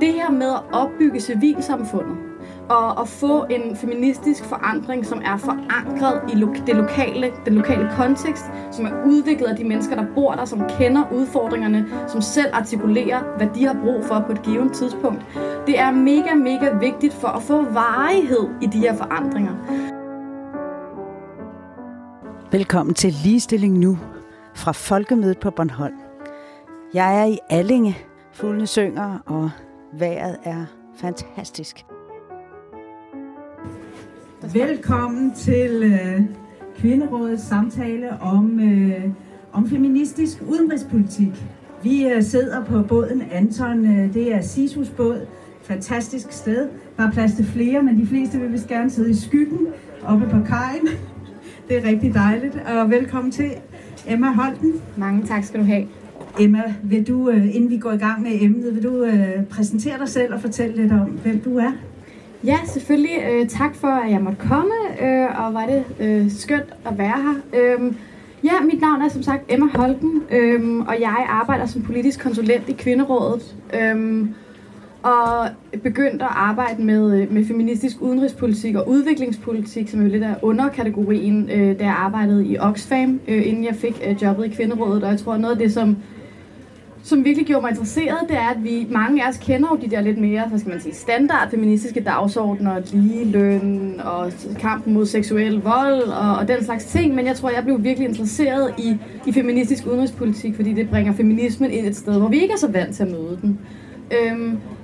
det her med at opbygge civilsamfundet og at få en feministisk forandring, som er forankret i den lokale kontekst, som er udviklet af de mennesker, der bor der, som kender udfordringerne, som selv artikulerer, hvad de har brug for på et givet tidspunkt. Det er mega, mega vigtigt for at få varighed i de her forandringer. Velkommen til Ligestilling Nu fra Folkemødet på Bornholm. Jeg er i Allinge, fuglene synger, og vejret er fantastisk. Velkommen til Kvinderådets samtale om feministisk udenrigspolitik. Vi sidder på båden Anton. Det er Sisus båd. Fantastisk sted. Der er plads til flere, men de fleste vil vist gerne sidde i skyggen oppe på kajen. Det er rigtig dejligt. Og velkommen til Emma Holten. Mange tak skal du have. Emma, vil du, inden vi går i gang med emnet, vil du præsentere dig selv og fortælle lidt om, hvem du er? Ja, selvfølgelig. Tak for, at jeg måtte komme, og var det skønt at være her. Ja, mit navn er som sagt Emma Holten, og jeg arbejder som politisk konsulent i Kvinderådet, og begyndte at arbejde med feministisk udenrigspolitik og udviklingspolitik, som jo lidt er underkategorien, da jeg arbejdede i Oxfam, inden jeg fik jobbet i Kvinderådet, og jeg tror noget af det, som virkelig gjorde mig interesseret, det er, at mange af os kender jo de der lidt mere, hvad skal man sige, standard feministiske dagsordner, ligeløn og kampen mod seksuel vold og den slags ting, men jeg tror, jeg blev virkelig interesseret i feministisk udenrigspolitik, fordi det bringer feminismen ind et sted, hvor vi ikke er så vant til at møde den.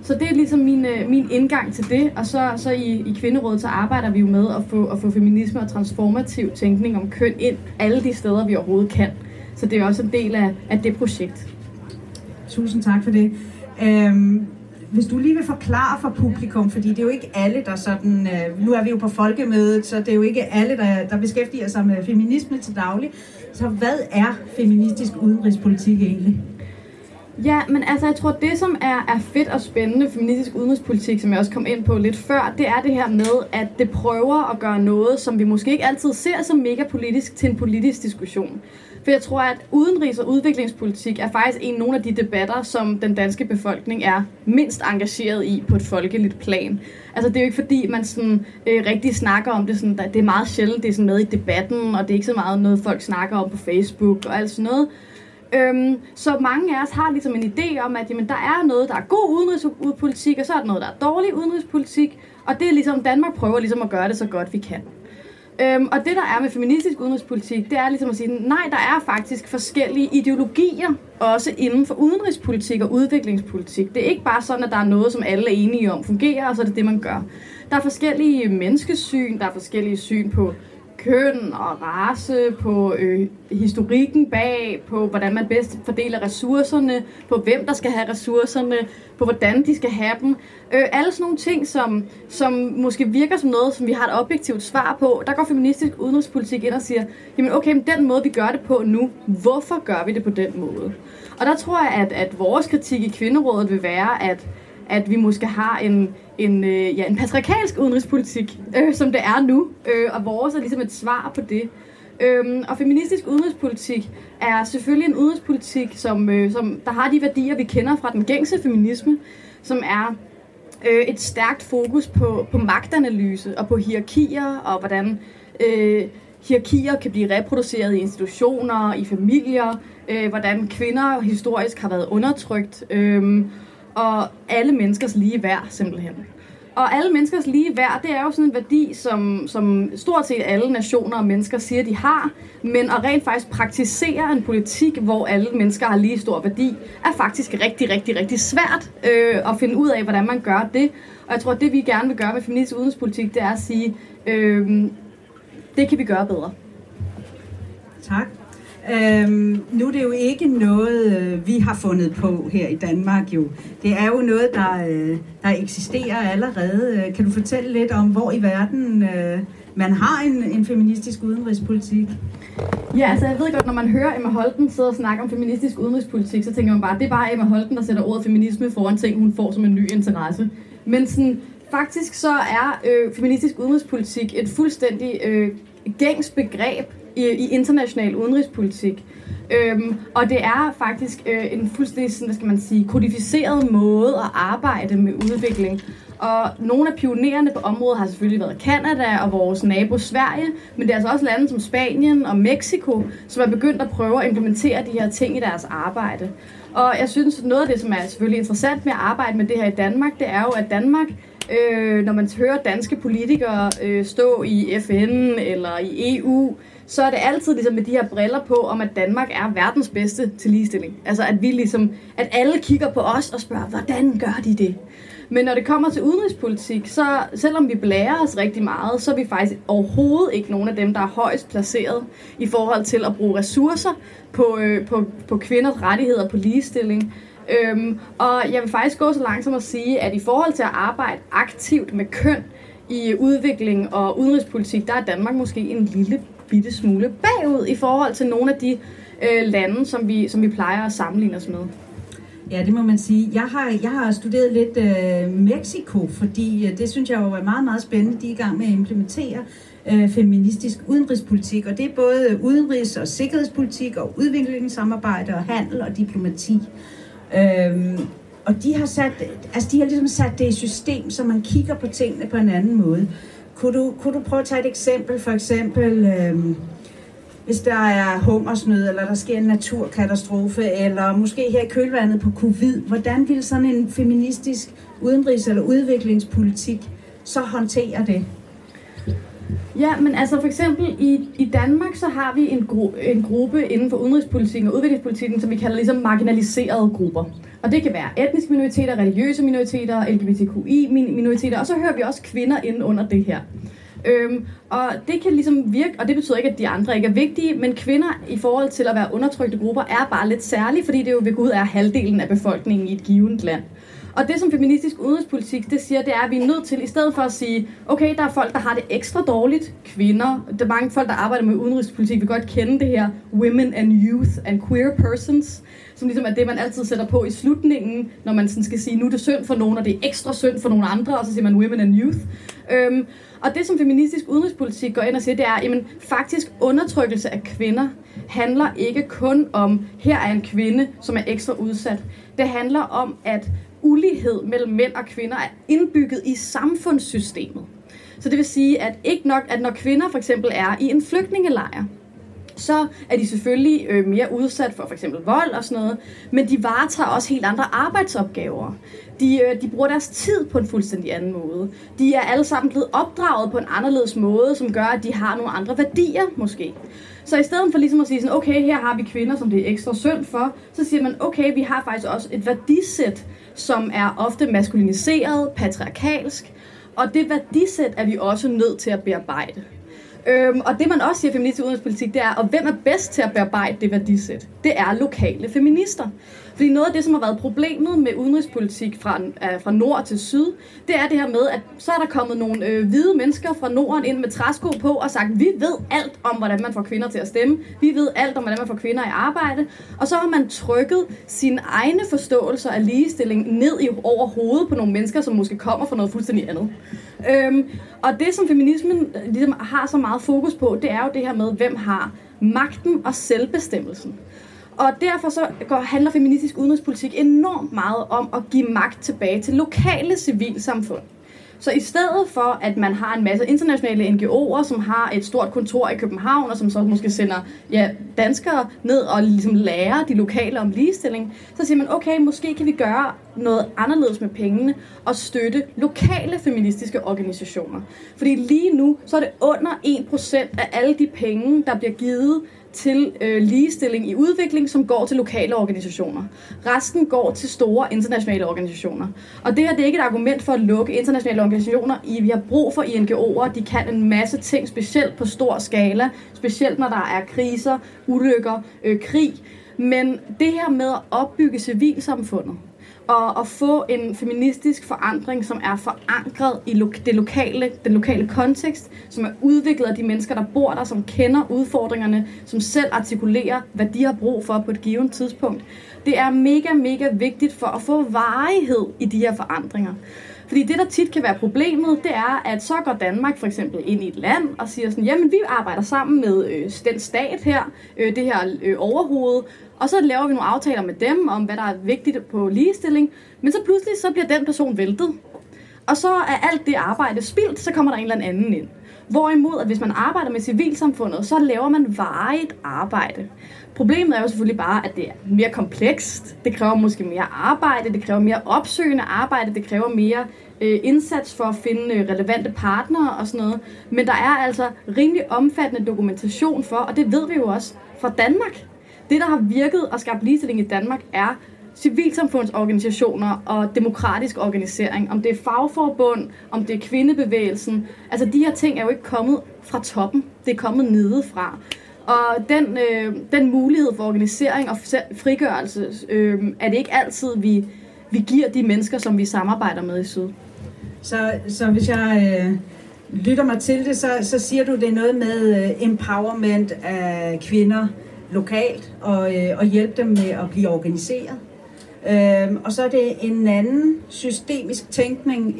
Så det er ligesom min indgang til det, og så i Kvinderådet, så arbejder vi jo med at få feminisme og transformativ tænkning om køn ind alle de steder, vi overhovedet kan. Så det er også en del af det projekt. Tusind tak for det. Hvis du lige vil forklare for publikum, fordi det er jo ikke alle, der sådan... nu er vi jo på folkemødet, så det er jo ikke alle, der beskæftiger sig med feminisme til daglig. Så hvad er feministisk udenrigspolitik egentlig? Ja, men altså jeg tror, det som er fedt og spændende feministisk udenrigspolitik, som jeg også kom ind på lidt før, det er det her med, at det prøver at gøre noget, som vi måske ikke altid ser som mega politisk, til en politisk diskussion. For jeg tror, at udenrigs- og udviklingspolitik er faktisk nogle af de debatter, som den danske befolkning er mindst engageret i på et folkeligt plan. Altså det er jo ikke fordi, man sådan, rigtig snakker om det, sådan, det er meget sjældent, det er sådan med i debatten, og det er ikke så meget noget, folk snakker om på Facebook og alt sådan noget. Så mange af os har ligesom en idé om, at jamen, der er noget, der er god udenrigspolitik, og så er der noget, der er dårlig udenrigspolitik, og det er ligesom, Danmark prøver ligesom at gøre det så godt, vi kan. Og det, der er med feministisk udenrigspolitik, det er ligesom at sige, nej, der er faktisk forskellige ideologier, også inden for udenrigspolitik og udviklingspolitik. Det er ikke bare sådan, at der er noget, som alle er enige om fungerer, og så er det det, man gør. Der er forskellige menneskesyn, der er forskellige syn på køn og race, på historikken bag, på hvordan man bedst fordeler ressourcerne, på hvem der skal have ressourcerne, på hvordan de skal have dem. Alle sådan nogle ting, som måske virker som noget, som vi har et objektivt svar på, der går feministisk udenrigspolitik ind og siger, jamen okay, men den måde vi gør det på nu, hvorfor gør vi det på den måde? Og der tror jeg, at vores kritik i Kvinderådet vil være, at vi måske har en patriarkalsk udenrigspolitik, som det er nu, og vores er ligesom et svar på det. Og feministisk udenrigspolitik er selvfølgelig en udenrigspolitik, som der har de værdier, vi kender fra den gængse feminisme, som er et stærkt fokus på magtanalyse og på hierarkier, og hvordan hierarkier kan blive reproduceret i institutioner, i familier, hvordan kvinder historisk har været undertrykt, og alle menneskers lige værd, simpelthen. Og alle menneskers lige værd, det er jo sådan en værdi, som stort set alle nationer og mennesker siger, de har, men at rent faktisk praktisere en politik, hvor alle mennesker har lige stor værdi, er faktisk rigtig, rigtig, rigtig svært at finde ud af, hvordan man gør det. Og jeg tror, at det vi gerne vil gøre med feministisk udenrigspolitik, det er at sige, det kan vi gøre bedre. Tak. Nu er det jo ikke noget, vi har fundet på her i Danmark jo. Det er jo noget, der eksisterer allerede. Kan du fortælle lidt om, hvor i verden man har en feministisk udenrigspolitik? Ja, altså jeg ved godt, når man hører Emma Holten sidde og snakke om feministisk udenrigspolitik, så tænker man bare, det er bare Emma Holten, der sætter ordet feminisme foran ting, hun får som en ny interesse. Men sådan, faktisk så er feministisk udenrigspolitik et fuldstændig gængs begreb i international udenrigspolitik. Og det er faktisk en fuldstændig, sådan, hvad skal man sige, kodificeret måde at arbejde med udvikling. Og nogle af pionererne på området har selvfølgelig været Canada og vores nabo Sverige, men det er altså også lande som Spanien og Mexico, som er begyndt at prøve at implementere de her ting i deres arbejde. Og jeg synes, at noget af det, som er selvfølgelig interessant med at arbejde med det her i Danmark, det er jo, at Danmark, når man hører danske politikere stå i FN eller i EU, så er det altid ligesom med de her briller på, om at Danmark er verdens bedste til ligestilling. Altså at vi ligesom, at alle kigger på os og spørger, hvordan gør de det? Men når det kommer til udenrigspolitik, så selvom vi blærer os rigtig meget, så er vi faktisk overhovedet ikke nogen af dem, der er højst placeret i forhold til at bruge ressourcer på kvinders rettigheder, på ligestilling. Og jeg vil faktisk gå så langsomt at sige, at i forhold til at arbejde aktivt med køn i udvikling og udenrigspolitik, der er Danmark måske en lille bitte smule bagud i forhold til nogle af de lande, som vi plejer at sammenligne os med. Ja, det må man sige. Jeg har studeret lidt Mexico, fordi det synes jeg jo er meget, meget spændende. De er i gang med at implementere feministisk udenrigspolitik, og det er både udenrigs- og sikkerhedspolitik og udviklingssamarbejde og handel og diplomati. Og de har ligesom sat det i system, så man kigger på tingene på en anden måde. Kunne du prøve at tage et eksempel? For eksempel, hvis der er hungersnød, eller der sker en naturkatastrofe, eller måske her i kølvandet på covid, hvordan vil sådan en feministisk udenrigs- eller udviklingspolitik så håndtere det? Ja, men altså for eksempel i Danmark, så har vi en gruppe inden for udenrigspolitikken og udviklingspolitikken, som vi kalder ligesom marginaliserede grupper. Og det kan være etniske minoriteter, religiøse minoriteter, LGBTQI minoriteter, og så hører vi også kvinder inde under det her. Og det kan ligesom virke, og det betyder ikke, at de andre ikke er vigtige, men kvinder i forhold til at være undertrykte grupper er bare lidt særlige, fordi det jo ved Gud er halvdelen af befolkningen i et givent land. Og det som feministisk udenrigspolitik, det siger, det er, at vi er nødt til, i stedet for at sige, okay, der er folk, der har det ekstra dårligt, kvinder, der er mange folk, der arbejder med udenrigspolitik, vi godt kende det her, women and youth and queer persons, som ligesom er det, man altid sætter på i slutningen, når man sådan skal sige, nu er det synd for nogen, og det er ekstra synd for nogle andre, og så siger man women and youth. Og det, som feministisk udenrigspolitik går ind og siger, det er, jamen faktisk undertrykkelse af kvinder handler ikke kun om, her er en kvinde, som er ekstra udsat. Det handler om, at ulighed mellem mænd og kvinder er indbygget i samfundssystemet. Så det vil sige, at ikke nok, at når kvinder for eksempel er i en flygtningelejr, så er de selvfølgelig mere udsat for f.eks. vold og sådan noget, men de varetager også helt andre arbejdsopgaver. De bruger deres tid på en fuldstændig anden måde. De er alle sammen blevet opdraget på en anderledes måde, som gør, at de har nogle andre værdier måske. Så i stedet for ligesom at sige sådan, okay, her har vi kvinder, som det er ekstra synd for, så siger man, okay, vi har faktisk også et værdisæt, som er ofte maskuliniseret, patriarkalsk, og det værdisæt er vi også nødt til at bearbejde. Og det man også siger i feministisk udenrigspolitik, det er, og hvem er bedst til at bearbejde det værdisæt? Det er lokale feminister. Fordi noget af det, som har været problemet med udenrigspolitik fra nord til syd, det er det her med, at så er der kommet nogle hvide mennesker fra Norden ind med træsko på og sagt, vi ved alt om, hvordan man får kvinder til at stemme. Vi ved alt om, hvordan man får kvinder i arbejde. Og så har man trykket sine egne forståelser af ligestilling ned over hovedet på nogle mennesker, som måske kommer fra noget fuldstændig andet. Og det, som feminismen ligesom har så meget fokus på, det er jo det her med, hvem har magten og selvbestemmelsen. Og derfor så handler feministisk udenrigspolitik enormt meget om at give magt tilbage til lokale civilsamfund. Så i stedet for, at man har en masse internationale NGO'er, som har et stort kontor i København, og som så måske sender danskere ned og ligesom lærer de lokale om ligestilling, så siger man, okay, måske kan vi gøre noget anderledes med pengene og støtte lokale feministiske organisationer. Fordi lige nu, så er det under 1% af alle de penge, der bliver givet til ligestilling i udvikling, som går til lokale organisationer. Resten går til store internationale organisationer. Og det her, det er ikke et argument for at lukke internationale organisationer. Vi har brug for NGO'er. De kan en masse ting, specielt på stor skala. Specielt når der er kriser, ulykker, krig. Men det her med at opbygge civilsamfundet og at få en feministisk forandring, som er forankret i den lokale kontekst, som er udviklet af de mennesker, der bor der, som kender udfordringerne, som selv artikulerer, hvad de har brug for på et givet tidspunkt. Det er mega, mega vigtigt for at få varighed i de her forandringer. Fordi det, der tit kan være problemet, det er, at så går Danmark for eksempel ind i et land og siger sådan, jamen vi arbejder sammen med den stat her, det her overhoved, og så laver vi nogle aftaler med dem om, hvad der er vigtigt på ligestilling, men så pludselig så bliver den person væltet. Og så er alt det arbejde spildt, så kommer der en eller anden ind. Hvorimod, at hvis man arbejder med civilsamfundet, så laver man varigt arbejde. Problemet er jo selvfølgelig bare, at det er mere komplekst. Det kræver måske mere arbejde, det kræver mere opsøgende arbejde, det kræver mere indsats for at finde relevante partnere og sådan noget. Men der er altså rimelig omfattende dokumentation for, og det ved vi jo også fra Danmark. Det, der har virket og skabt ligestilling i Danmark, er civilsamfundsorganisationer og demokratisk organisering, om det er fagforbund, om det er kvindebevægelsen. Altså de her ting er jo ikke kommet fra toppen, det er kommet nedefra. Og den mulighed for organisering og frigørelse, er det ikke altid, vi giver de mennesker, som vi samarbejder med i Syd. Så hvis jeg lytter mig til det, så siger du, det er noget med empowerment af kvinder lokalt og hjælpe dem med at blive organiseret. Og så er det en anden systemisk tænkning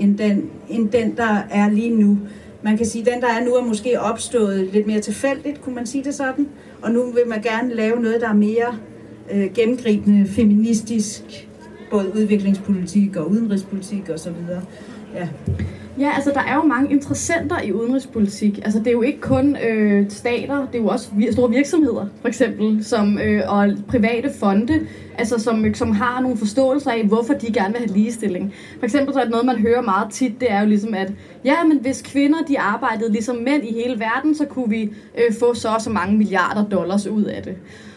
end den, der er lige nu. Man kan sige, at den, der er nu, er måske opstået lidt mere tilfældigt, kunne man sige det sådan. Og nu vil man gerne lave noget, der er mere gennemgribende, feministisk, både udviklingspolitik og udenrigspolitik osv. Ja. Ja, altså der er jo mange interessenter i udenrigspolitik. Altså det er jo ikke kun stater, det er jo også store virksomheder, for eksempel, og private fonde, altså som har nogle forståelser af, hvorfor de gerne vil have ligestilling. For eksempel så er det noget, man hører meget tit, det er jo ligesom, at ja, men hvis kvinder de arbejdede ligesom mænd i hele verden, så kunne vi få så og så mange milliarder dollars ud af det.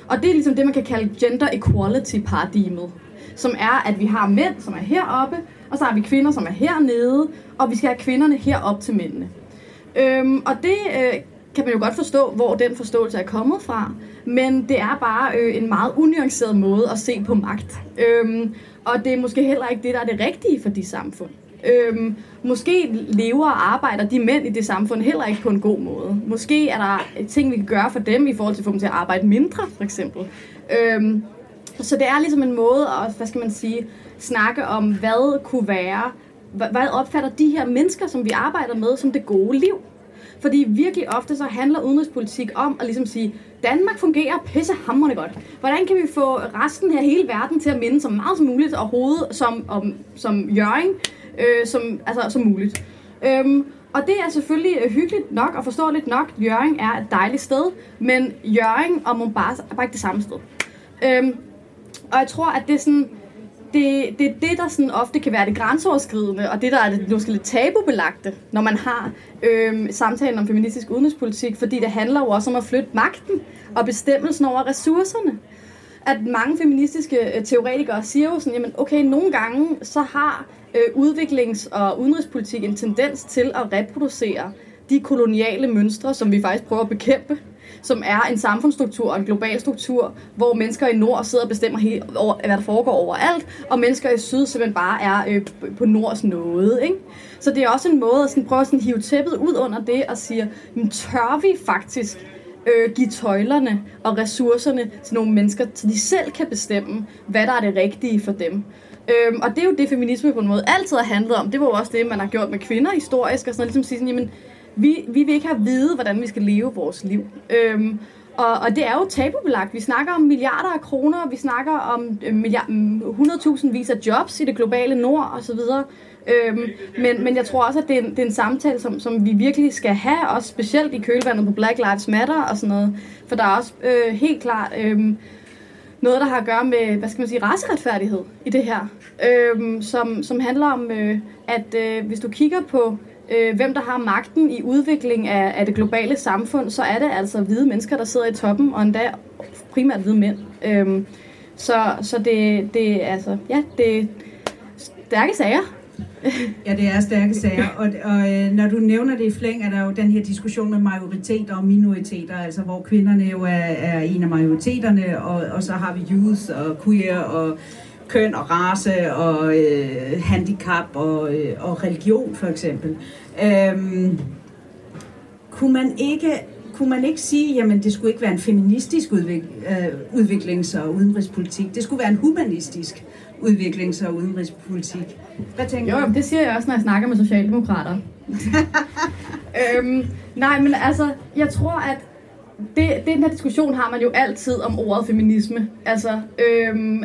Og det er ligesom det, man kan kalde gender equality paradigmet, som er, at vi har mænd, som er heroppe, og så har vi kvinder, som er hernede, og vi skal have kvinderne herop til mændene. Og det kan man jo godt forstå, hvor den forståelse er kommet fra, men det er bare en meget unuanceret måde at se på magt. Og det er måske heller ikke det, der er det rigtige for de samfund. Måske lever og arbejder de mænd i det samfund heller ikke på en god måde. Måske er der ting, vi kan gøre for dem i forhold til at få dem til at arbejde mindre, for eksempel. Så det er ligesom en måde at, hvad skal man sige, snakke om, hvad kunne være, hvad opfatter de her mennesker, som vi arbejder med, som det gode liv. Fordi virkelig ofte så handler udenrigspolitik om at ligesom sige, Danmark fungerer pissehamrende godt. Hvordan kan vi få resten af hele verden til at minde så meget som muligt overhovedet som Hjørring, som muligt. Og det er selvfølgelig hyggeligt nok og forståeligt nok. Hjørring er et dejligt sted, men Hjørring og Mombasa er bare ikke det samme sted. Og jeg tror, at det er sådan, det er det, der sådan ofte kan være det grænseoverskridende, og det, der er det måske lidt tabubelagte, når man har samtalen om feministisk udenrigspolitik, fordi det handler jo også om at flytte magten og bestemmelsen over ressourcerne. At mange feministiske teoretikere siger jo sådan, jamen okay, nogle gange så har udviklings- og udenrigspolitik en tendens til at reproducere de koloniale mønstre, som vi faktisk prøver at bekæmpe, som er en samfundsstruktur og en global struktur, hvor mennesker i nord sidder og bestemmer helt over, hvad der foregår overalt, og mennesker i syd simpelthen bare er på nords nåde, ikke? Så det er også en måde at sådan prøve at hive tæppet ud under det og sige, men tør vi faktisk give tøjlerne og ressourcerne til nogle mennesker, så de selv kan bestemme, hvad der er det rigtige for dem. Og det er jo det, feminisme på en måde altid har handlet om. Det var jo også det, man har gjort med kvinder historisk, og sådan noget, ligesom sige sådan, jamen, vi vil ikke have at vide, hvordan vi skal leve vores liv. Og det er jo tabubelagt. Vi snakker om milliarder af kroner, vi snakker om 100.000 vis af jobs i det globale nord osv. Men jeg tror også, at det er en samtale, som vi virkelig skal have, også specielt i kølvandet på Black Lives Matter og sådan noget. For der er også helt klart noget, der har at gøre med, hvad skal man sige, raceretfærdighed i det her. Som handler om, at hvis du kigger på hvem der har magten i udvikling af det globale samfund, så er det altså hvide mennesker, der sidder i toppen, og endda primært hvide mænd. Så det er altså, ja, det er stærke sager. Ja, det er stærke sager, og når du nævner det i flæng, er der jo den her diskussion med majoriteter og minoriteter, altså hvor kvinderne jo er en af majoriteterne, og så har vi youth og queer og køn og race og handicap og religion for eksempel. Kunne man ikke kunne man ikke sige, jamen det skulle ikke være en feministisk udviklings- og udenrigspolitik, det skulle være en humanistisk udviklings- og udenrigspolitik. Hvad tænker du? Jo, det siger jeg også, når jeg snakker med socialdemokrater. Nej, men altså, jeg tror, at den her diskussion har man jo altid om ordet feminisme. Altså,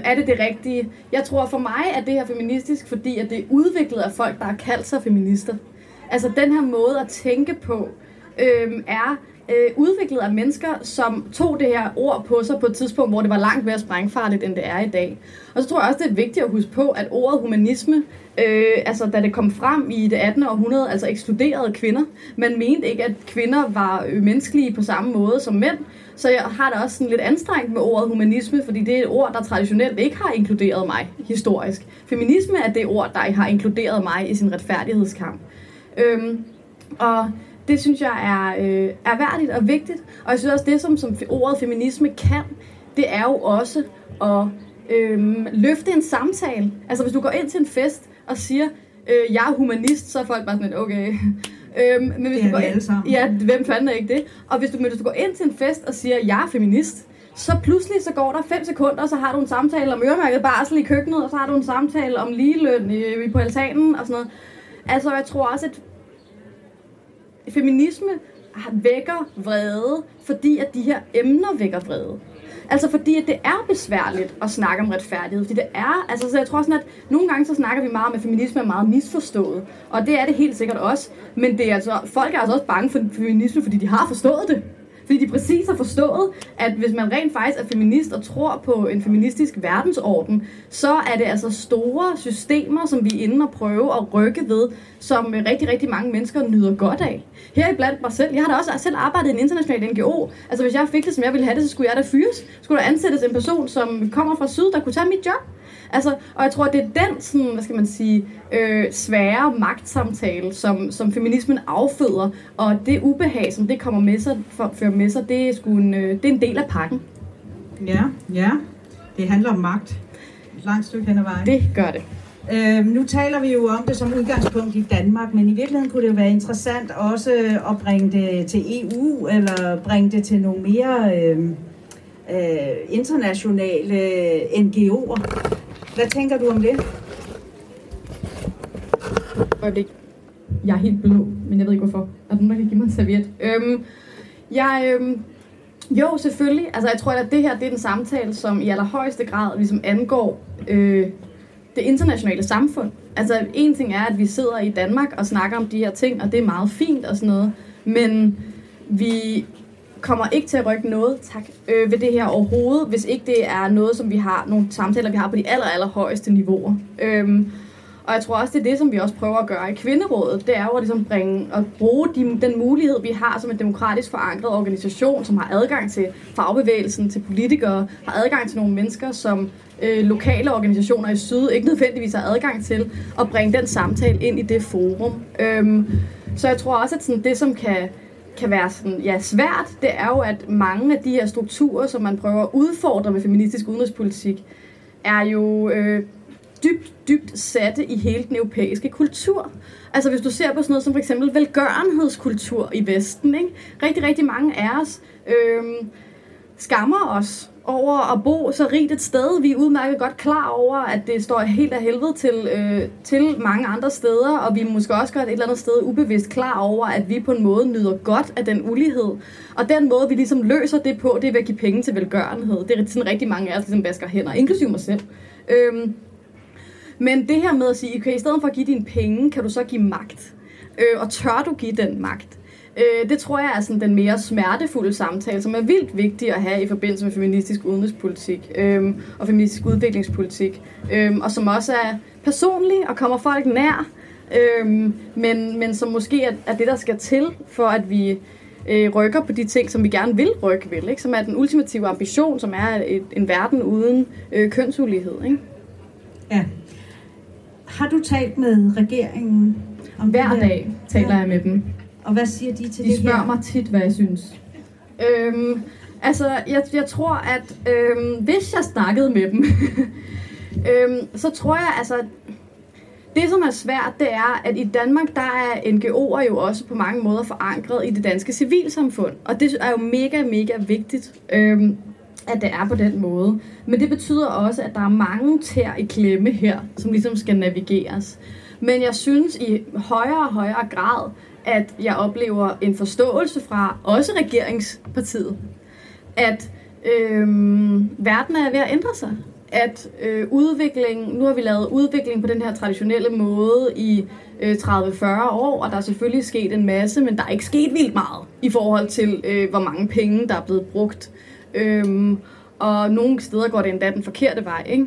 er det det rigtige? Jeg tror, for mig er det her feministisk, fordi at det er udviklet af folk, der har kaldt sig feminister. Altså, den her måde at tænke på er udviklet af mennesker, som tog det her ord på sig på et tidspunkt, hvor det var langt mere sprængfarligt, end det er i dag. Og så tror jeg også, det er vigtigt at huske på, at ordet humanisme, altså da det kom frem i det 18. århundrede, altså ekskluderede kvinder. Man mente ikke, at kvinder var menneskelige på samme måde som mænd. Så jeg har da også sådan lidt anstrengt med ordet humanisme, fordi det er et ord, der traditionelt ikke har inkluderet mig historisk. Feminisme er det ord, der har inkluderet mig i sin retfærdighedskamp. Og det synes jeg er værdigt og vigtigt. Og jeg synes også, det som ordet feminisme kan, det er jo også at løfte en samtale. Altså hvis du går ind til en fest og siger, jeg er humanist, så er folk bare sådan, okay. Men hvis du går ind, ja, hvem fanden er ikke det? Og hvis du går ind til en fest og siger, jeg er feminist, så pludselig så går der 5 sekunder, og så har du en samtale om øremærket barsel i køkkenet, og så har du en samtale om ligeløn på altanen og sådan noget. Altså jeg tror også, at feminisme vækker vrede, fordi at de her emner vækker vrede. Altså fordi at det er besværligt at snakke om retfærdighed, fordi det er, altså så jeg tror sådan, at nogle gange så snakker vi meget om, at feminisme er meget misforstået, og det er det helt sikkert også, men det er altså, folk er altså også bange for feminisme, fordi de har forstået det. Fordi de præcis har forstået, at hvis man rent faktisk er feminist og tror på en feministisk verdensorden, så er det altså store systemer, som vi er inde og prøve at rykke ved, som rigtig, rigtig mange mennesker nyder godt af. Heriblandt mig selv. Jeg har da også selv arbejdet i en international NGO. Altså hvis jeg fik det, som jeg ville have det, så skulle jeg da fyres. Skulle der ansættes en person, som kommer fra syd, der kunne tage mit job? Altså, og jeg tror, det er den, sådan, hvad skal man sige, svære magtsamtale, som feminismen afføder, og det ubehag, som det kommer med sig, fører med sig, det er sgu en del af pakken. Ja. Det handler om magt. Et langt stykke hen ad vejen. Det gør det. Nu taler vi jo om det som udgangspunkt i Danmark, men i virkeligheden kunne det jo være interessant også at bringe det til EU, eller bringe det til nogle mere internationale NGO'er. Hvad tænker du om det? Jeg er helt blå, men jeg ved ikke hvorfor. Er der nogen, der kan give mig en serviet? Jo, selvfølgelig. Altså, jeg tror, at det her det er den samtale, som i allerhøjeste grad ligesom angår det internationale samfund. Altså, en ting er, at vi sidder i Danmark og snakker om de her ting, og det er meget fint og sådan noget, men vi kommer ikke til at rykke noget ved det her overhovedet, hvis ikke det er noget, som vi har, nogle samtaler, vi har på de allerhøjeste niveauer. Og jeg tror også, det er det, som vi også prøver at gøre i Kvinderådet, det er jo at ligesom bringe og bruge den mulighed, vi har som en demokratisk forankret organisation, som har adgang til fagbevægelsen, til politikere, har adgang til nogle mennesker, som lokale organisationer i syd ikke nødvendigvis har adgang til, og bringe den samtale ind i det forum. Så jeg tror også, at sådan, det, som kan være sådan, ja, svært, det er jo, at mange af de her strukturer, som man prøver at udfordre med feministisk udenrigspolitik, er jo dybt satte i hele den europæiske kultur. Altså hvis du ser på sådan noget som for eksempel velgørenhedskultur i Vesten, ikke? Rigtig, rigtig mange af os skammer os over at bo så rigt et sted. Vi er udmærket godt klar over, at det står helt af helvede til mange andre steder, og vi er måske også godt et eller andet sted ubevidst klar over, at vi på en måde nyder godt af den ulighed. Og den måde, vi ligesom løser det på, det er ved at give penge til velgørenhed. Det er sådan rigtig mange af os, ligesom vasker hænder, inklusive mig selv. Men det her med at sige, okay, i stedet for at give dine penge, kan du så give magt? Og tør du give den magt? Det tror jeg er sådan den mere smertefulde samtale, som er vildt vigtig at have i forbindelse med feministisk udenrigspolitik og feministisk udviklingspolitik, og som også er personlig og kommer folk nær, men som måske er det, der skal til for, at vi rykker på de ting, som vi gerne vil rykke ved, ikke? Som er den ultimative ambition, som er en verden uden kønsulighed. Ikke? Ja. Har du talt med regeringen? Hver dag taler jeg med dem. Og hvad siger de til det her? De spørger mig tit, hvad jeg synes. Jeg tror, at hvis jeg snakkede med dem, så tror jeg, altså, Det, som er svært, det er, at i Danmark, der er NGO'er jo også på mange måder forankret i det danske civilsamfund. Og det er jo mega, mega vigtigt, at det er på den måde. Men det betyder også, at der er mange tæer i klemme her, som ligesom skal navigeres. Men jeg synes i højere og højere grad, at jeg oplever en forståelse fra også regeringspartiet, at verden er ved at ændre sig. At udviklingen, nu har vi lavet udvikling på den her traditionelle måde i 30-40 år, og der er selvfølgelig sket en masse, men der er ikke sket vildt meget i forhold til, hvor mange penge, der er blevet brugt. Og nogle steder går det endda den forkerte vej, ikke?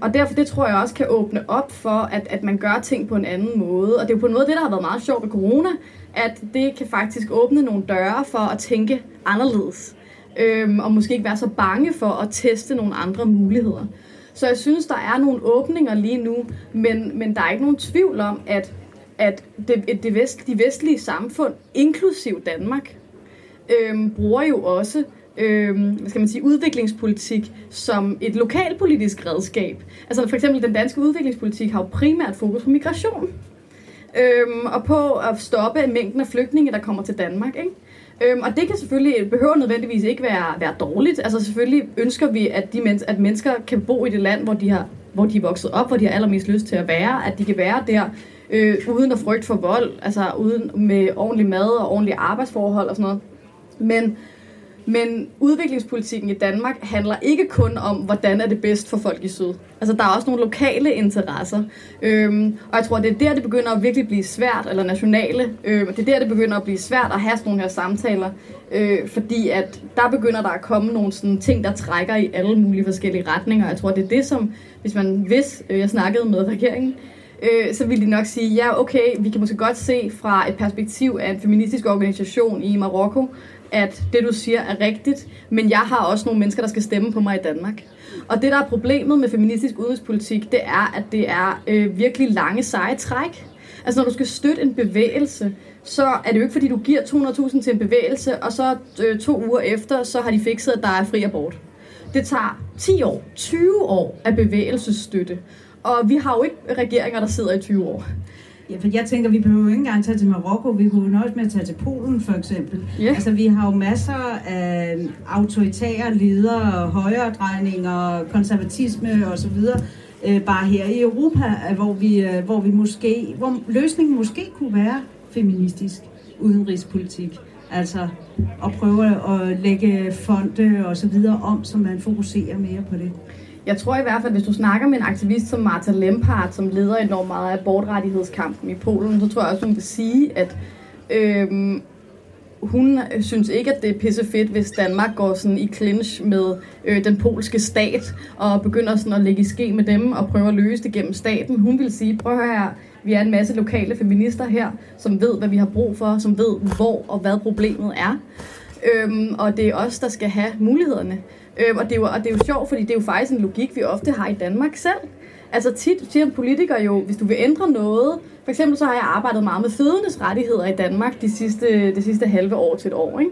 Og derfor det tror jeg også kan åbne op for, at man gør ting på en anden måde. Og det er jo på en måde det, der har været meget sjovt ved corona, at det kan faktisk åbne nogle døre for at tænke anderledes. Og måske ikke være så bange for at teste nogle andre muligheder. Så jeg synes, der er nogle åbninger lige nu, men der er ikke nogen tvivl om, at de vestlige samfund, inklusiv Danmark, bruger jo også udviklingspolitik som et lokalpolitisk redskab. Altså for eksempel den danske udviklingspolitik har jo primært fokus på migration. Og på at stoppe mængden af flygtninge, der kommer til Danmark, ikke? Og det kan selvfølgelig, behøver nødvendigvis ikke være dårligt. Altså selvfølgelig ønsker vi, at at mennesker kan bo i det land, hvor de er vokset op, hvor de har allermest lyst til at være, at de kan være der uden at frygte for vold, altså uden med ordentlig mad og ordentlige arbejdsforhold og sådan noget. Men udviklingspolitikken i Danmark handler ikke kun om, hvordan er det bedst for folk i syd. Altså, der er også nogle lokale interesser. Og jeg tror, det er der, det begynder at virkelig blive svært, eller nationale. Det er der, det begynder at blive svært at have sådan nogle her samtaler. Fordi at der begynder der at komme nogle sådan ting, der trækker i alle mulige forskellige retninger. Jeg tror, det er det, som, hvis jeg snakkede med regeringen, så ville de nok sige, ja, okay, vi kan måske godt se fra et perspektiv af en feministisk organisation i Marokko, at det, du siger, er rigtigt, men jeg har også nogle mennesker, der skal stemme på mig i Danmark. Og det, der er problemet med feministisk udenrigspolitik, det er, at det er virkelig lange, seje træk. Altså, når du skal støtte en bevægelse, så er det jo ikke, fordi du giver 200.000 til en bevægelse, og så 2 uger efter, så har de fikset, at der er fri abort. Det tager 10 år, 20 år af bevægelsesstøtte. Og vi har jo ikke regeringer, der sidder i 20 år. Ja, for jeg tænker, vi behøver jo ikke engang tage til Marokko, vi kunne nøjes med at tage til Polen for eksempel. Yeah. Altså vi har jo masser af autoritære ledere, højredrejninger, konservatisme osv. Bare her i Europa, hvor løsningen måske kunne være feministisk udenrigspolitik. Altså at prøve at lægge fonde osv. om, så man fokuserer mere på det. Jeg tror i hvert fald, at hvis du snakker med en aktivist som Marta Lempart, som leder enormt meget af abortrettighedskampen i Polen, så tror jeg også, hun vil sige, at hun synes ikke, at det er pissefedt, hvis Danmark går sådan i clinch med den polske stat og begynder sådan at lægge i ske med dem og prøve at løse det gennem staten. Hun vil sige, prøv her, vi er en masse lokale feminister her, som ved, hvad vi har brug for, som ved, hvor og hvad problemet er. Og det er os, der skal have mulighederne. Og det er jo sjovt, fordi det er jo faktisk en logik, vi ofte har i Danmark selv. Altså tit siger politikere jo, hvis du vil ændre noget, for eksempel så har jeg arbejdet meget med fødendes rettigheder i Danmark de sidste halve år til et år, ikke?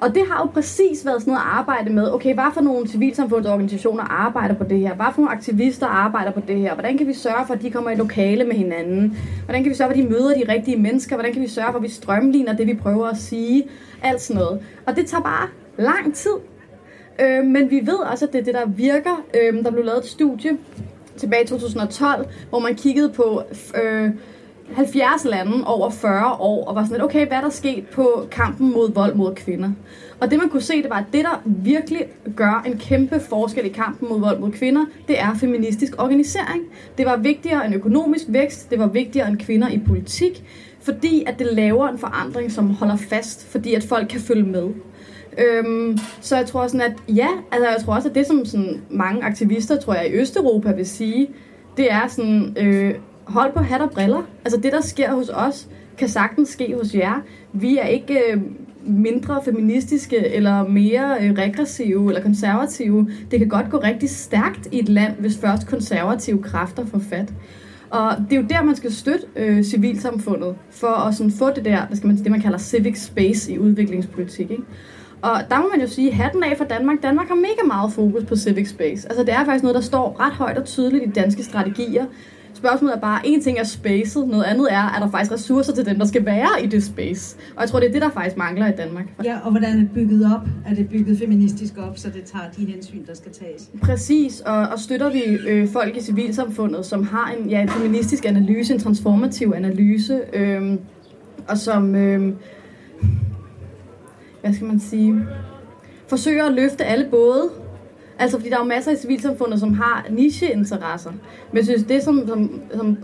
Og det har jo præcis været sådan noget at arbejde med, okay, hvad for nogle civilsamfundsorganisationer arbejder på det her? Hvad for nogle aktivister arbejder på det her? Hvordan kan vi sørge for, at de kommer i lokale med hinanden? Hvordan kan vi sørge for, at de møder de rigtige mennesker? Hvordan kan vi sørge for, at vi strømligner det, vi prøver at sige? Alt sådan noget. Og det tager bare lang tid. Men vi ved også, at det er det, der virker. Der blev lavet et studie tilbage i 2012, hvor man kiggede på 70 lande over 40 år, og var sådan lidt, okay, hvad der skete på kampen mod vold mod kvinder? Og det man kunne se, det var, at det der virkelig gør en kæmpe forskel i kampen mod vold mod kvinder, det er feministisk organisering. Det var vigtigere end økonomisk vækst, det var vigtigere end kvinder i politik, fordi at det laver en forandring, som holder fast, fordi at folk kan følge med. Så jeg tror sådan, at ja, altså jeg tror også, at det som sådan mange aktivister, tror jeg, i Østeuropa vil sige, det er sådan, hold på hat og briller. Altså det, der sker hos os, kan sagtens ske hos jer. Vi er ikke mindre feministiske, eller mere regressive, eller konservative. Det kan godt gå rigtig stærkt i et land, hvis først konservative kræfter får fat. Og det er jo der, man skal støtte civilsamfundet, for at sådan få det der, det man kalder civic space i udviklingspolitik, ikke? Og der må man jo sige, hatten af for Danmark. Danmark har mega meget fokus på civic space. Altså det er faktisk noget, der står ret højt og tydeligt i danske strategier, Spørgsmålet er bare, en ting er spacet, noget andet er, er der faktisk ressourcer til dem, der skal være i det space? Og jeg tror, det er det, der faktisk mangler i Danmark. Ja, og hvordan er det bygget op? Er det bygget feministisk op, så det tager de hensyn, der skal tages? Præcis, og støtter vi folk i civilsamfundet, som har en feministisk analyse, en transformativ analyse, og som, hvad skal man sige, forsøger at løfte alle både. Altså, fordi der er jo masser i civilsamfundet, som har nicheinteresser. Men jeg synes, det som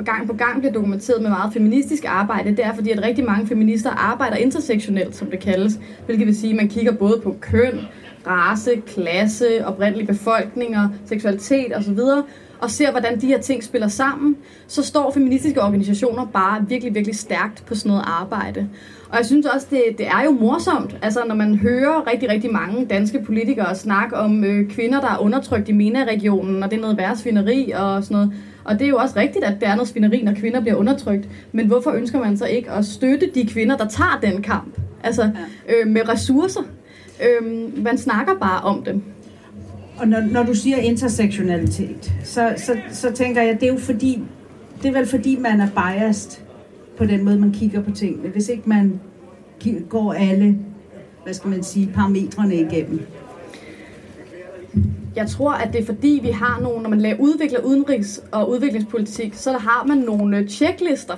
gang på gang bliver dokumenteret med meget feministisk arbejde, det er fordi, at rigtig mange feminister arbejder intersektionelt, som det kaldes. Hvilket vil sige, at man kigger både på køn, race, klasse, oprindelige befolkninger, seksualitet osv., og ser, hvordan de her ting spiller sammen, så står feministiske organisationer bare virkelig, virkelig stærkt på sådan noget arbejde. Og jeg synes også, det er jo morsomt, altså når man hører rigtig, rigtig mange danske politikere snakke om kvinder, der er undertrykt i MENA-regionen, og det er noget værre svineri og sådan noget. Og det er jo også rigtigt, at der er noget svineri, når kvinder bliver undertrykt. Men hvorfor ønsker man så ikke at støtte de kvinder, der tager den kamp? Altså med ressourcer. Man snakker bare om dem. Og når du siger intersektionalitet, så tænker jeg, det er jo fordi, det er vel fordi, man er biased på den måde, man kigger på tingene. Hvis ikke man går alle, hvad skal man sige, parametrene igennem. Jeg tror, at det er fordi, vi har nogle, når man udvikler udenrigs- og udviklingspolitik, så har man nogle checklister.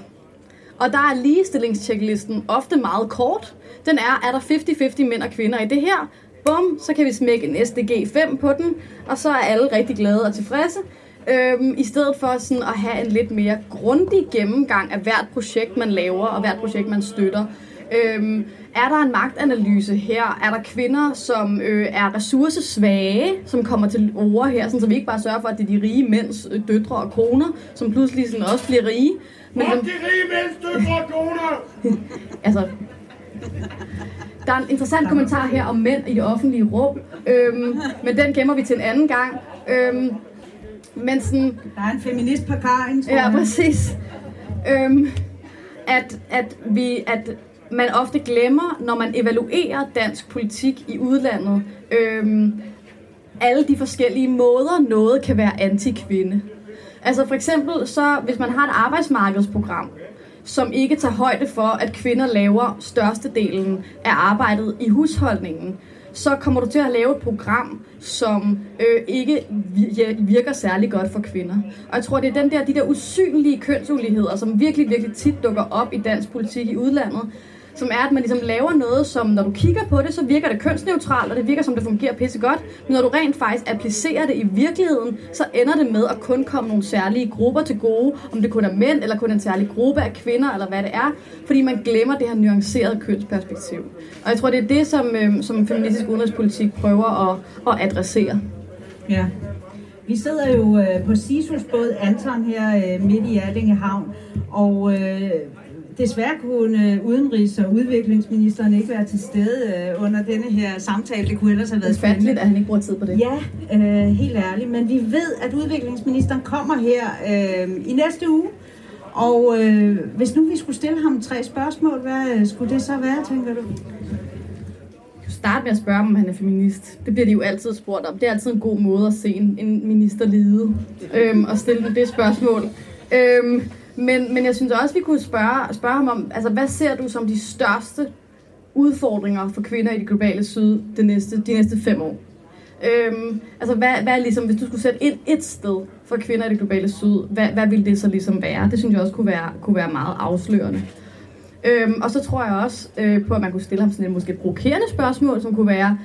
Og der er ligestillingschecklisten ofte meget kort. Den er der 50-50 mænd og kvinder i det her? Bum, så kan vi smække en SDG 5 på den, og så er alle rigtig glade og tilfredse, i stedet for sådan at have en lidt mere grundig gennemgang af hvert projekt, man laver, og hvert projekt, man støtter. Er der en magtanalyse her? Er der kvinder, som er ressourcesvage, som kommer til orde her, sådan, så vi ikke bare sørger for, at det er de rige mænds døtre og koner, som pludselig sådan også bliver rige? Men de rige mænds døtre og koner! Altså... Der er en interessant kommentar her om mænd i det offentlige rum, men den gemmer vi til en anden gang. Men sådan, der er en feminist på Karin, tror jeg. Ja, præcis. At man ofte glemmer, når man evaluerer dansk politik i udlandet, alle de forskellige måder, noget kan være antikvinde. Altså for eksempel, så, hvis man har et arbejdsmarkedsprogram, som ikke tager højde for, at kvinder laver størstedelen af arbejdet i husholdningen, så kommer du til at lave et program, som ikke virker særlig godt for kvinder. Og jeg tror, det er de der usynlige kønsuligheder, som virkelig, virkelig tit dukker op i dansk politik i udlandet, som er, at man ligesom laver noget, som når du kigger på det, så virker det kønsneutralt, og det virker, som det fungerer pissegodt. Men når du rent faktisk applicerer det i virkeligheden, så ender det med at kun komme nogle særlige grupper til gode, om det kun er mænd, eller kun en særlig gruppe af kvinder, eller hvad det er, fordi man glemmer det her nuancerede kønsperspektiv. Og jeg tror, det er det, som feministisk udenrigspolitik prøver at adressere. Ja. Vi sidder jo på Sisus båd Anton her midt i Allingehavn, og... Desværre kunne udenrigs- og udviklingsministeren ikke være til stede under denne her samtale. Det kunne ellers have været spændende. Lidt, at han ikke bruger tid på det. Ja, helt ærligt. Men vi ved, at udviklingsministeren kommer her i næste uge. Og hvis nu vi skulle stille ham 3 spørgsmål, hvad skulle det så være, tænker du? Jeg starter med at spørge ham, om han er feminist. Det bliver de jo altid spurgt om. Det er altid en god måde at se en minister lide og stille dem det spørgsmål. Men jeg synes også, vi kunne spørge ham om, altså, hvad ser du som de største udfordringer for kvinder i det globale syd de næste 5 år? Altså, hvad er ligesom, hvis du skulle sætte ind et sted for kvinder i det globale syd, hvad ville det så ligesom være? Det synes jeg også kunne være meget afslørende. Og så tror jeg også på, at man kunne stille ham sådan et måske provokerende spørgsmål, som kunne være,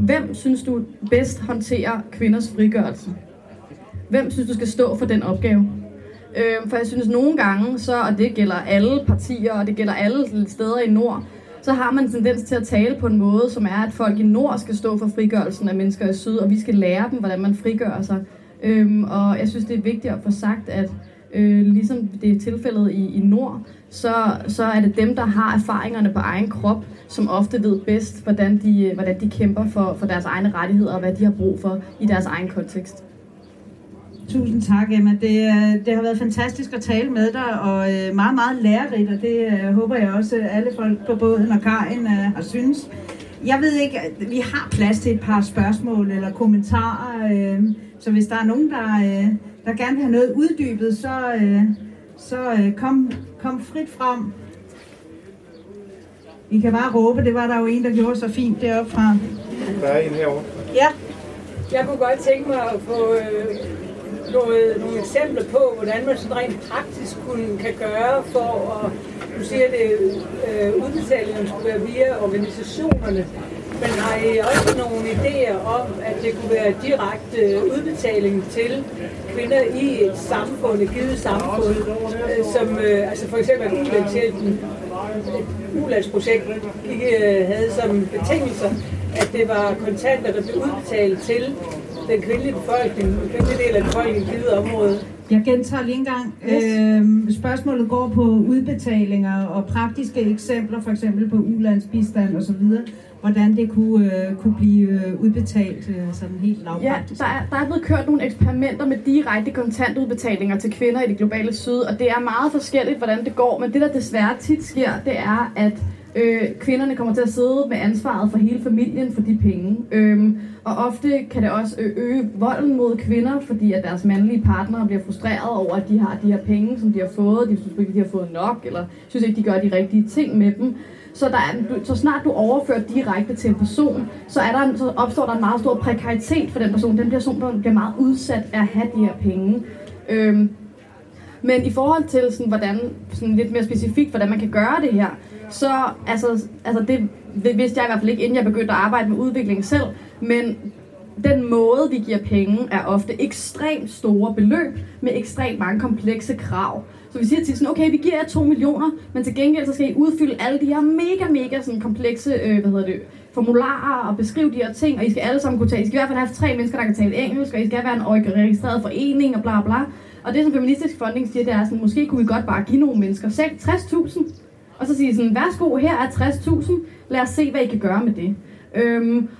hvem synes du bedst håndterer kvinders frigørelse? Hvem synes du skal stå for den opgave? For jeg synes nogle gange, og det gælder alle partier, og det gælder alle steder i Nord, så har man en tendens til at tale på en måde, som er, at folk i Nord skal stå for frigørelsen af mennesker i Syd, og vi skal lære dem, hvordan man frigør sig. Og jeg synes, det er vigtigt at få sagt, at ligesom det er tilfældet i Nord, så er det dem, der har erfaringerne på egen krop, som ofte ved bedst, hvordan de kæmper for deres egne rettigheder, og hvad de har brug for i deres egen kontekst. Tusind tak, Emma. Det har været fantastisk at tale med dig, og meget, meget lærerigt, og det håber jeg også, alle folk på båden og Karin har synes. Jeg ved ikke, vi har plads til et par spørgsmål eller kommentarer, så hvis der er nogen, der gerne vil have noget uddybet, så kom frit frem. I kan bare råbe, det var der jo en, der gjorde så fint deroppe fra. Der er en herovre. Ja. Jeg kunne godt tænke mig at få nogle eksempler på, hvordan man sådan rent praktisk kan gøre for at, du siger det, udbetalingerne skulle være via organisationerne, men har I også nogle idéer om, at det kunne være direkte udbetaling til kvinder i et samfund, et givet samfund, som altså for eksempel ulandshjælpen, et ulandsprojekt havde som betingelser, at det var kontanter, der blev udbetalt til den kvindelige befolkning, den kvindelige del af befolkningen i et givet område. Jeg gentager lige en gang. Yes. Spørgsmålet går på udbetalinger og praktiske eksempler, for eksempel på ulandsbistand og så videre. Hvordan det kunne blive udbetalt sådan helt lavpraktisk. Ja, der er blevet kørt nogle eksperimenter med direkte kontantudbetalinger til kvinder i det globale syd, og det er meget forskelligt, hvordan det går. Men det, der desværre tit sker, det er, at kvinderne kommer til at sidde med ansvaret for hele familien for de penge. Og ofte kan det også øge volden mod kvinder, fordi at deres mandlige partnere bliver frustreret over, at de har de her penge, som de har fået. De synes ikke, de har fået nok, eller synes ikke, de gør de rigtige ting med dem. Så snart du overfører direkte til en person, så opstår der en meget stor prekaritet for den person. Den person bliver meget udsat af at have de her penge. Men i forhold til sådan, hvordan, sådan lidt mere specifikt, hvordan man kan gøre det her, så altså det vidste jeg i hvert fald ikke, inden jeg begyndte at arbejde med udvikling selv, men den måde, vi giver penge, er ofte ekstremt store beløb med ekstremt mange komplekse krav. Så vi siger til sådan, okay, vi giver jer 2 millioner, men til gengæld så skal I udfylde alle de her mega sådan komplekse formularer og beskrive de her ting, og I skal alle sammen kunne I skal i hvert fald have 3 mennesker, der kan tale engelsk, og I skal være en registreret forening og bla bla. Og det, som Feministisk Funding siger, det er sådan, måske kunne vi godt bare give nogle mennesker selv 60.000, og så sige sådan, værsgo, her er 60.000, lad os se, hvad I kan gøre med det.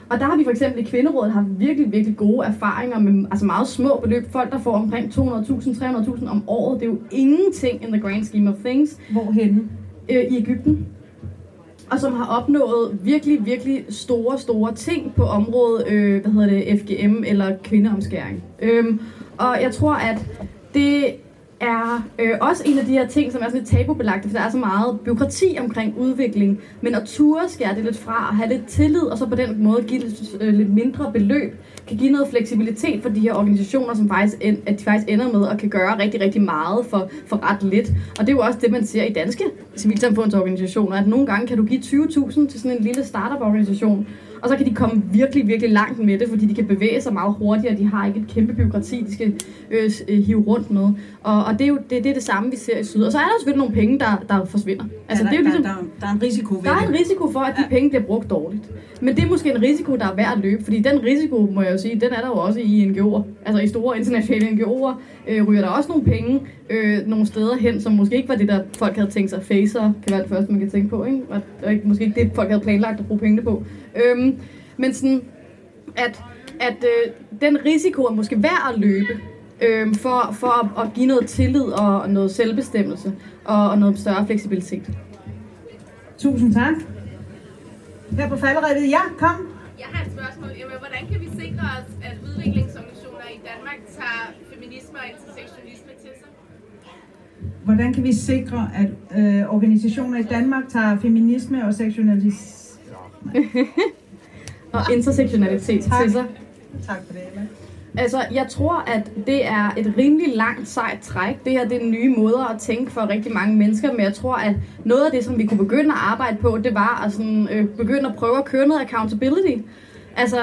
Og der har vi for eksempel i Kvinderådet haft virkelig gode erfaringer med altså meget små beløb. Folk, der får omkring 200.000-300.000 om året, det er jo ingenting in the grand scheme of things. Hvorhenne? I Egypten. Og som har opnået virkelig store ting på området, FGM eller kvindeomskæring. Og jeg tror, at det er også en af de her ting, som er sådan lidt tabubelagte, for der er så meget bureaukrati omkring udvikling, men at turde skære det lidt fra og have lidt tillid, og så på den måde give lidt mindre beløb, kan give noget fleksibilitet for de her organisationer, som faktisk ender med og kan gøre rigtig meget for ret lidt. Og det er jo også det, man ser i danske civilsamfundsorganisationer, at nogle gange kan du give 20.000 til sådan en lille startup-organisation, og så kan de komme virkelig langt med det, fordi de kan bevæge sig meget hurtigere, de har ikke et kæmpe bureaukrati, de skal hive rundt med. Og det er jo det samme, vi ser i syd. Og så er der selvfølgelig nogle penge, der forsvinder. Altså, ja, det er jo ligesom, der er en risiko ved det. Der er en risiko for, at de penge bliver brugt dårligt. Men det er måske en risiko, der er værd at løbe, fordi den risiko, må jeg jo sige, den er der jo også i NGO'er. Altså i store internationale NGO'er ryger der også nogle penge nogle steder hen, som måske ikke var det, der folk havde tænkt sig. Facer kan være det første, man kan tænke på, ikke? Og måske ikke det, folk havde planlagt at bruge pengene på. Men sådan, at den risiko er måske værd at løbe, for at give noget tillid og noget selvbestemmelse og noget større fleksibilitet. Tusind tak. Her på falderættet. Ja, kom. Jeg har et spørgsmål, Emma. Hvordan kan vi sikre os, at udviklingsorganisationer i Danmark tager feminisme og intersektionalisme til sig? Hvordan kan vi sikre, at organisationer i Danmark tager feminisme og seksualitet og intersektionalitet til sig? Tak for det, Emma. Altså, jeg tror, at det er et rimelig langt, sejt træk. Det her, det er nye måder at tænke for rigtig mange mennesker, men jeg tror, at noget af det, som vi kunne begynde at arbejde på, det var at sådan, begynde at prøve at køre noget accountability. Altså,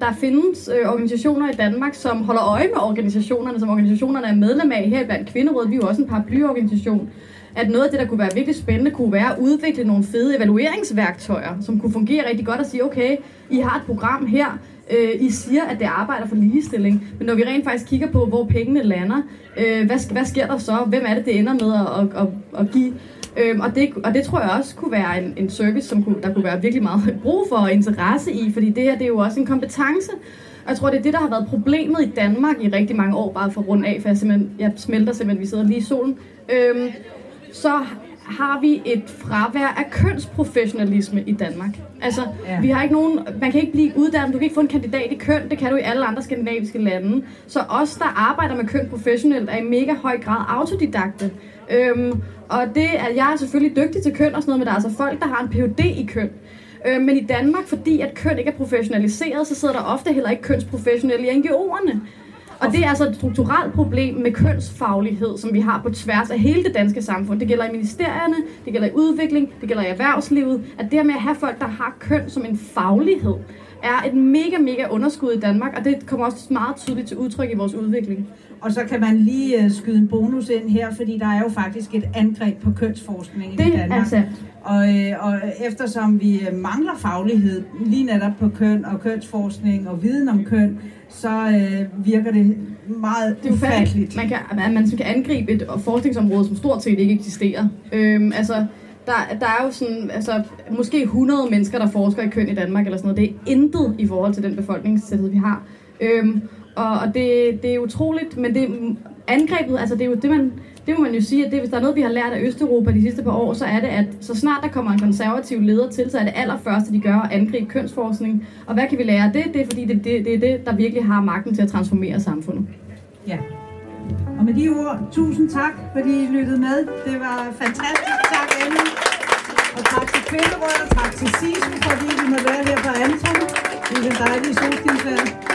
der findes organisationer i Danmark, som holder øje med organisationerne, som organisationerne er medlem af. Her blandt Kvinderådet, vi er jo også en paraplyorganisation. At noget af det, der kunne være virkelig spændende, kunne være at udvikle nogle fede evalueringsværktøjer, som kunne fungere rigtig godt og sige, okay, I har et program her, I siger, at det arbejder for ligestilling, men når vi rent faktisk kigger på, hvor pengene lander, hvad sker der så? Hvem er det ender med at give? Og det tror jeg også kunne være en service, som der kunne være virkelig meget brug for og interesse i, fordi det her, det er jo også en kompetence. Og jeg tror, det er det, der har været problemet i Danmark i rigtig mange år, bare for rundt af, for jeg smelter simpelthen, vi sidder lige i solen. Så har vi et fravær af kønsprofessionalisme i Danmark. Altså, vi har ikke nogen, man kan ikke blive uddannet, du kan ikke få en kandidat i køn, det kan du i alle andre skandinaviske lande. Så os, der arbejder med køn professionelt, er i mega høj grad autodidakte. Og det, at jeg er selvfølgelig dygtig til køn og sådan noget, men der er altså folk, der har en PhD i køn. Men i Danmark, fordi at køn ikke er professionaliseret, så sidder der ofte heller ikke kønsprofessionelle i NGO'erne. Og det er altså et strukturelt problem med kønsfaglighed, som vi har på tværs af hele det danske samfund. Det gælder i ministerierne, det gælder i udvikling, det gælder i erhvervslivet. At det her med at have folk, der har køn som en faglighed, er et mega, mega underskud i Danmark, og det kommer også meget tydeligt til udtryk i vores udvikling. Og så kan man lige skyde en bonus ind her, fordi der er jo faktisk et angreb på kønsforskning i Danmark. Altså. Og eftersom vi mangler faglighed lige netop på køn og kønsforskning og viden om køn, så virker det meget ufatteligt. Man kan angribe et forskningsområde, som stort set ikke eksisterer. Der er jo sådan, altså, måske 100 mennesker, der forsker i køn i Danmark, eller sådan noget. Det er intet i forhold til den befolkningstæthed, vi har. Og det er utroligt, men det angrebet, altså det er jo det, det må man jo sige, at det, hvis der er noget, vi har lært af Østeuropa de sidste par år, så er det, at så snart der kommer en konservativ leder til, så er det allerførste, de gør, at angribe kønsforskning. Og hvad kan vi lære af det? Det er fordi, det er det, der virkelig har magten til at transformere samfundet. Ja. Og med de ord, tusind tak, fordi I lyttede med. Det var fantastisk. Tak, Emma. Og tak til Kvinderådet, og tak til Sisu, fordi vi må være her på Anton. Det er den dejlige solskinsvær.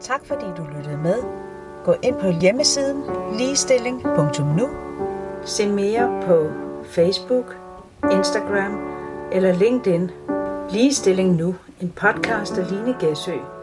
Tak fordi du lyttede med. Gå ind på hjemmesiden ligestilling.nu. Se mere på Facebook, Instagram eller LinkedIn. Ligestilling Nu, en podcast af Line Gæsø.